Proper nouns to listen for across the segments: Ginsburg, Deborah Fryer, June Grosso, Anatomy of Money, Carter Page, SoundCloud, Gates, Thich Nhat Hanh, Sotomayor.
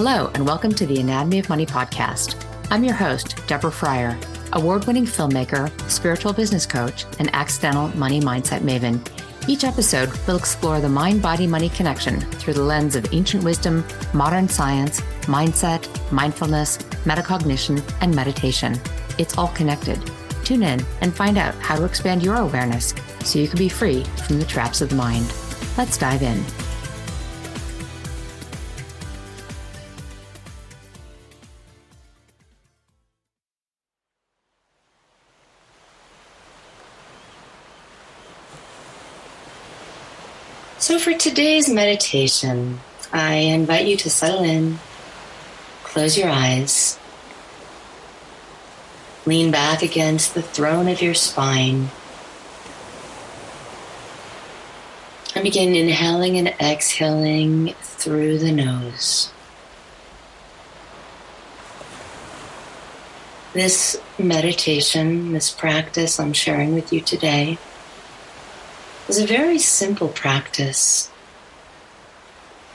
Hello, and welcome to the Anatomy of Money podcast. I'm your host, Deborah Fryer, award-winning filmmaker, spiritual business coach, and accidental money mindset maven. Each episode, we'll explore the mind-body-money connection through the lens of ancient wisdom, modern science, mindset, mindfulness, metacognition, and meditation. It's all connected. Tune in and find out how to expand your awareness so you can be free from the traps of the mind. Let's dive in. So for today's meditation, I invite you to settle in, close your eyes, lean back against the throne of your spine, and begin inhaling and exhaling through the nose. This meditation, this practice I'm sharing with you today, is a very simple practice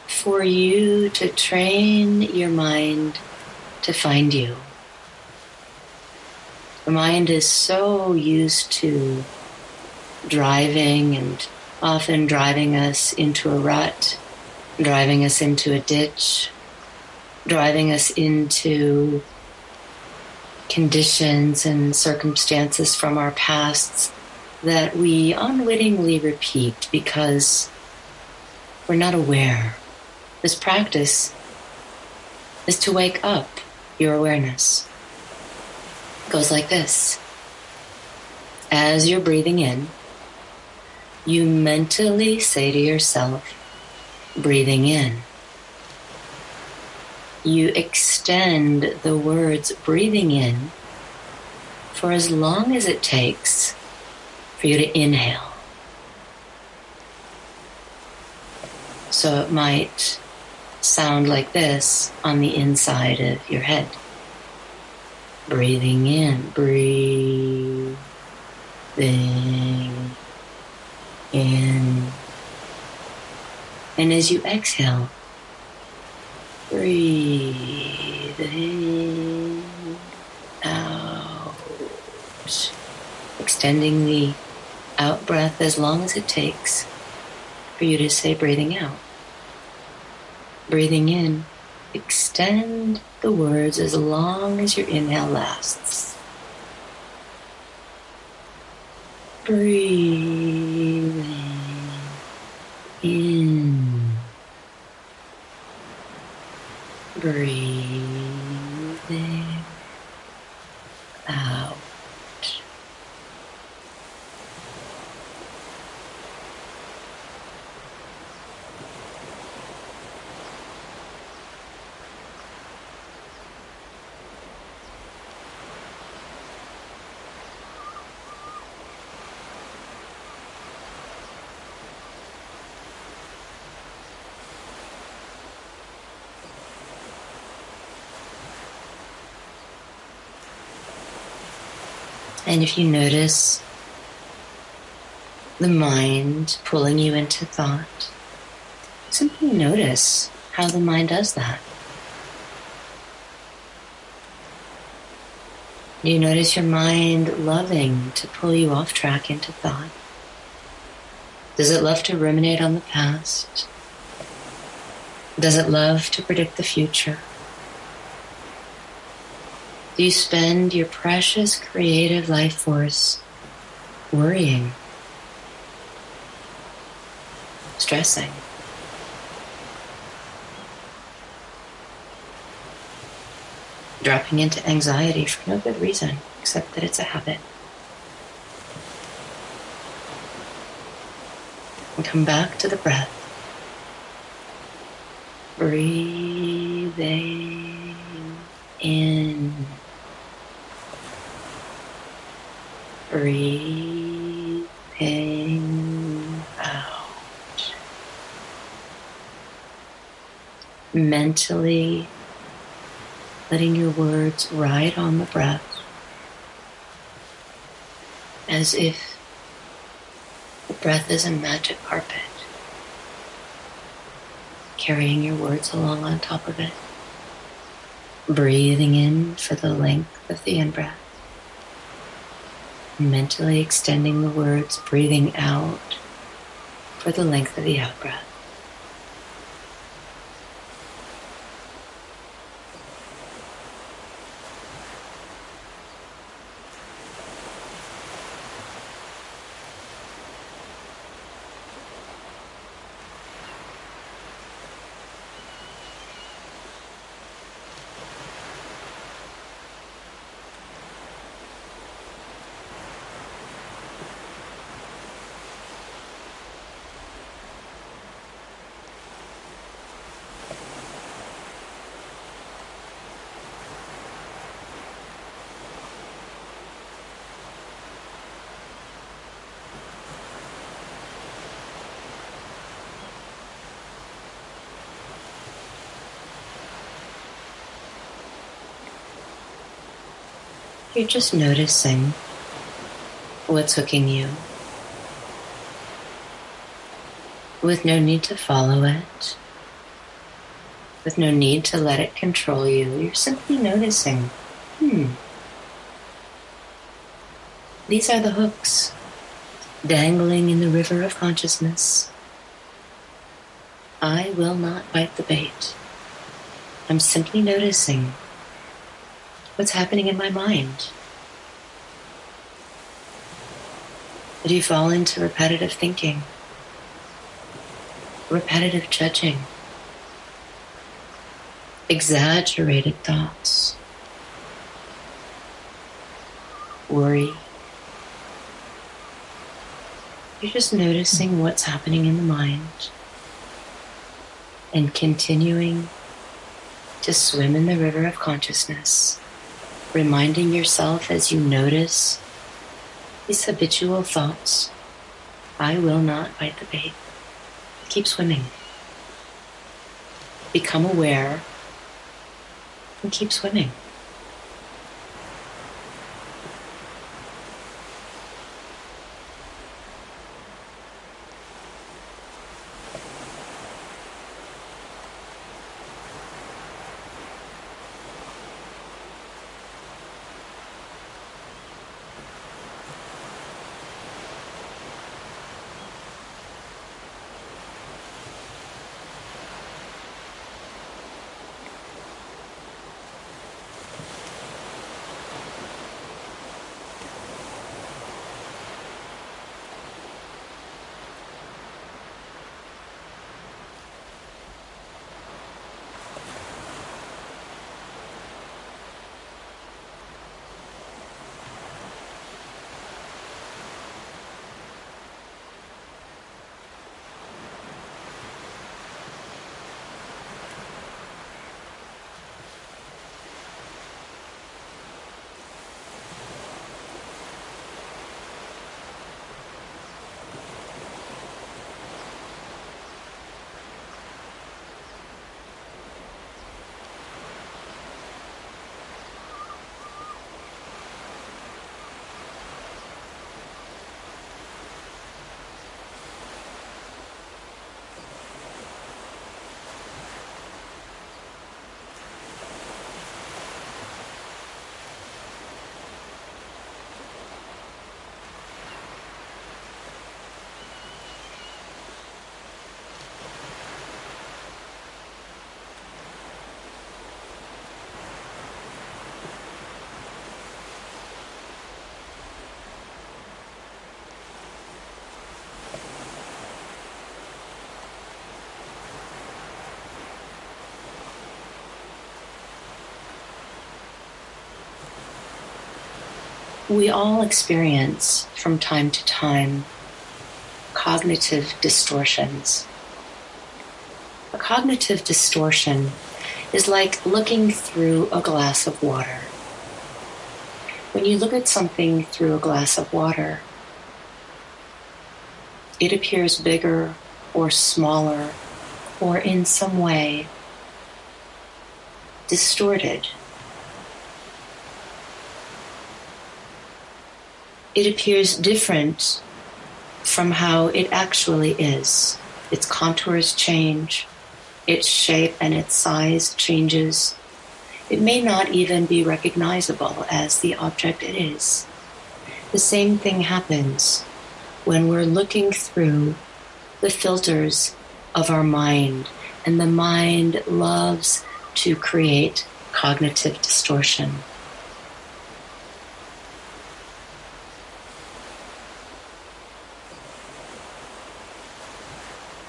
for you to train your mind to find you. The mind is so used to driving and often driving us into a rut, driving us into a ditch, driving us into conditions and circumstances from our pasts that we unwittingly repeat because we're not aware. This practice is to wake up your awareness. It goes like this. As you're breathing in, you mentally say to yourself, breathing in. You extend the words breathing in for as long as it takes for you to inhale. So it might sound like this on the inside of your head. Breathing in, breathing in. And as you exhale, breathing out. Extending the out breath as long as it takes for you to say breathing out. Breathing in, extend the words as long as your inhale lasts. Breathing in. Breathing out. And if you notice the mind pulling you into thought, simply notice how the mind does that. You notice your mind loving to pull you off track into thought. Does it love to ruminate on the past? Does it love to predict the future? Do you spend your precious creative life force worrying, stressing? Dropping into anxiety for no good reason, except that it's a habit. And come back to the breath. Breathing in. Breathing out. Mentally letting your words ride on the breath as if the breath is a magic carpet, carrying your words along on top of it. Breathing in for the length of the in-breath. Mentally extending the words, breathing out for the length of the out-breath. You're just noticing what's hooking you, with no need to follow it, with no need to let it control you. You're simply noticing, these are the hooks dangling in the river of consciousness. I will not bite the bait. I'm simply noticing what's happening in my mind. Do you fall into repetitive thinking? Repetitive judging? Exaggerated thoughts? Worry? You're just noticing what's happening in the mind and continuing to swim in the river of consciousness. Reminding yourself as you notice these habitual thoughts, I will not bite the bait. Keep swimming. Become aware and keep swimming. We all experience, from time to time, cognitive distortions. A cognitive distortion is like looking through a glass of water. When you look at something through a glass of water, it appears bigger or smaller or in some way distorted. It appears different from how it actually is. Its contours change, its shape and its size changes, It may not even be recognizable as the object it is. The same thing happens when we're looking through the filters of our mind, and the mind loves to create cognitive distortion.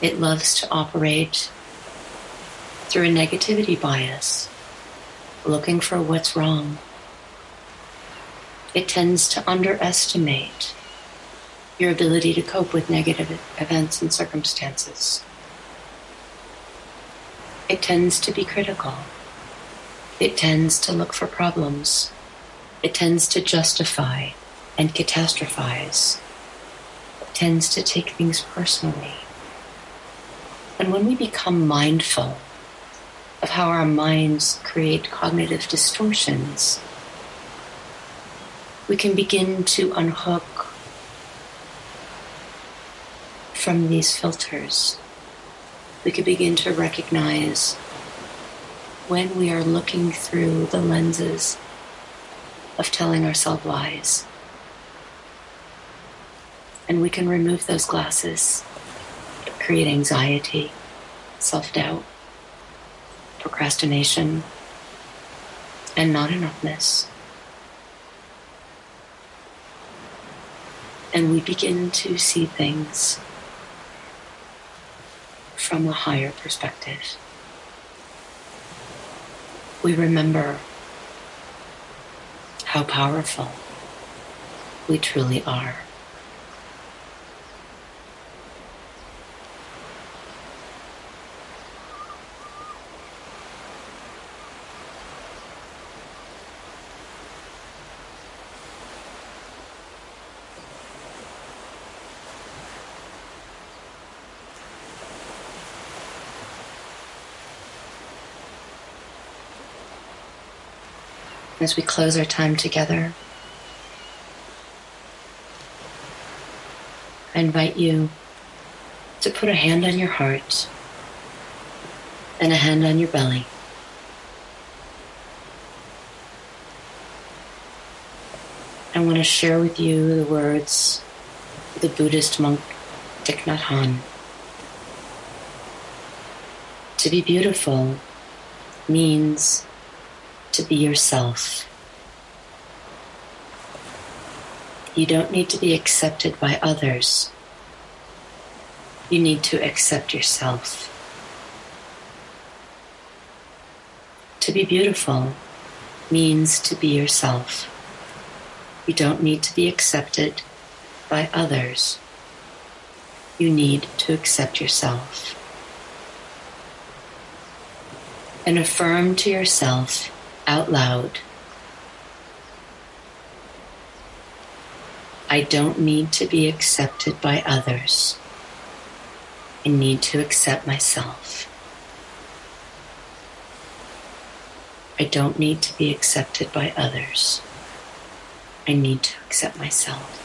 It loves to operate through a negativity bias, looking for what's wrong. It tends to underestimate your ability to cope with negative events and circumstances. It tends to be critical. It tends to look for problems. It tends to justify and catastrophize. It tends to take things personally. And when we become mindful of how our minds create cognitive distortions, we can begin to unhook from these filters. We can begin to recognize when we are looking through the lenses of telling ourselves lies. And we can remove those glasses that create anxiety, self-doubt, procrastination, and not enoughness. And we begin to see things from a higher perspective. We remember how powerful we truly are. As we close our time together, I invite you to put a hand on your heart and a hand on your belly. I want to share with you the words of the Buddhist monk Thich Nhat Hanh. To be beautiful means to be yourself. You don't need to be accepted by others. You need to accept yourself. To be beautiful means to be yourself. You don't need to be accepted by others. You need to accept yourself. And affirm to yourself out loud, I don't need to be accepted by others. I need to accept myself. I don't need to be accepted by others. I need to accept myself.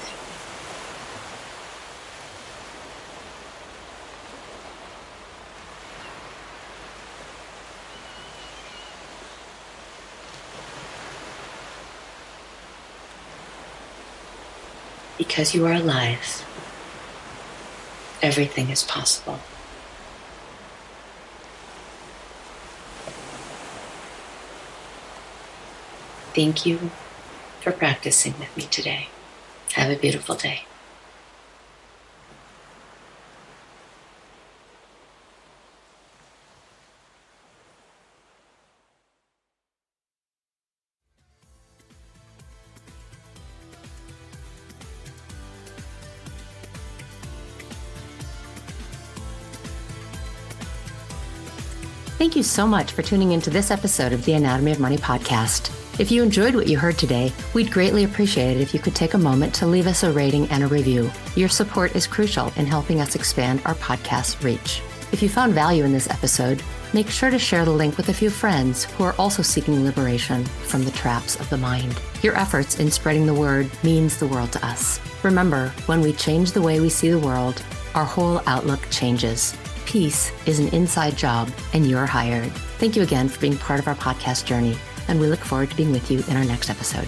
Because you are alive, everything is possible. Thank you for practicing with me today. Have a beautiful day. Thank you so much for tuning into this episode of the Anatomy of Money podcast. If you enjoyed what you heard today, we'd greatly appreciate it if you could take a moment to leave us a rating and a review. Your support is crucial in helping us expand our podcast reach. If you found value in this episode, make sure to share the link with a few friends who are also seeking liberation from the traps of the mind. Your efforts in spreading the word means the world to us. Remember, when we change the way we see the world, our whole outlook changes. Peace is an inside job, and you're hired. Thank you again for being part of our podcast journey, and we look forward to being with you in our next episode.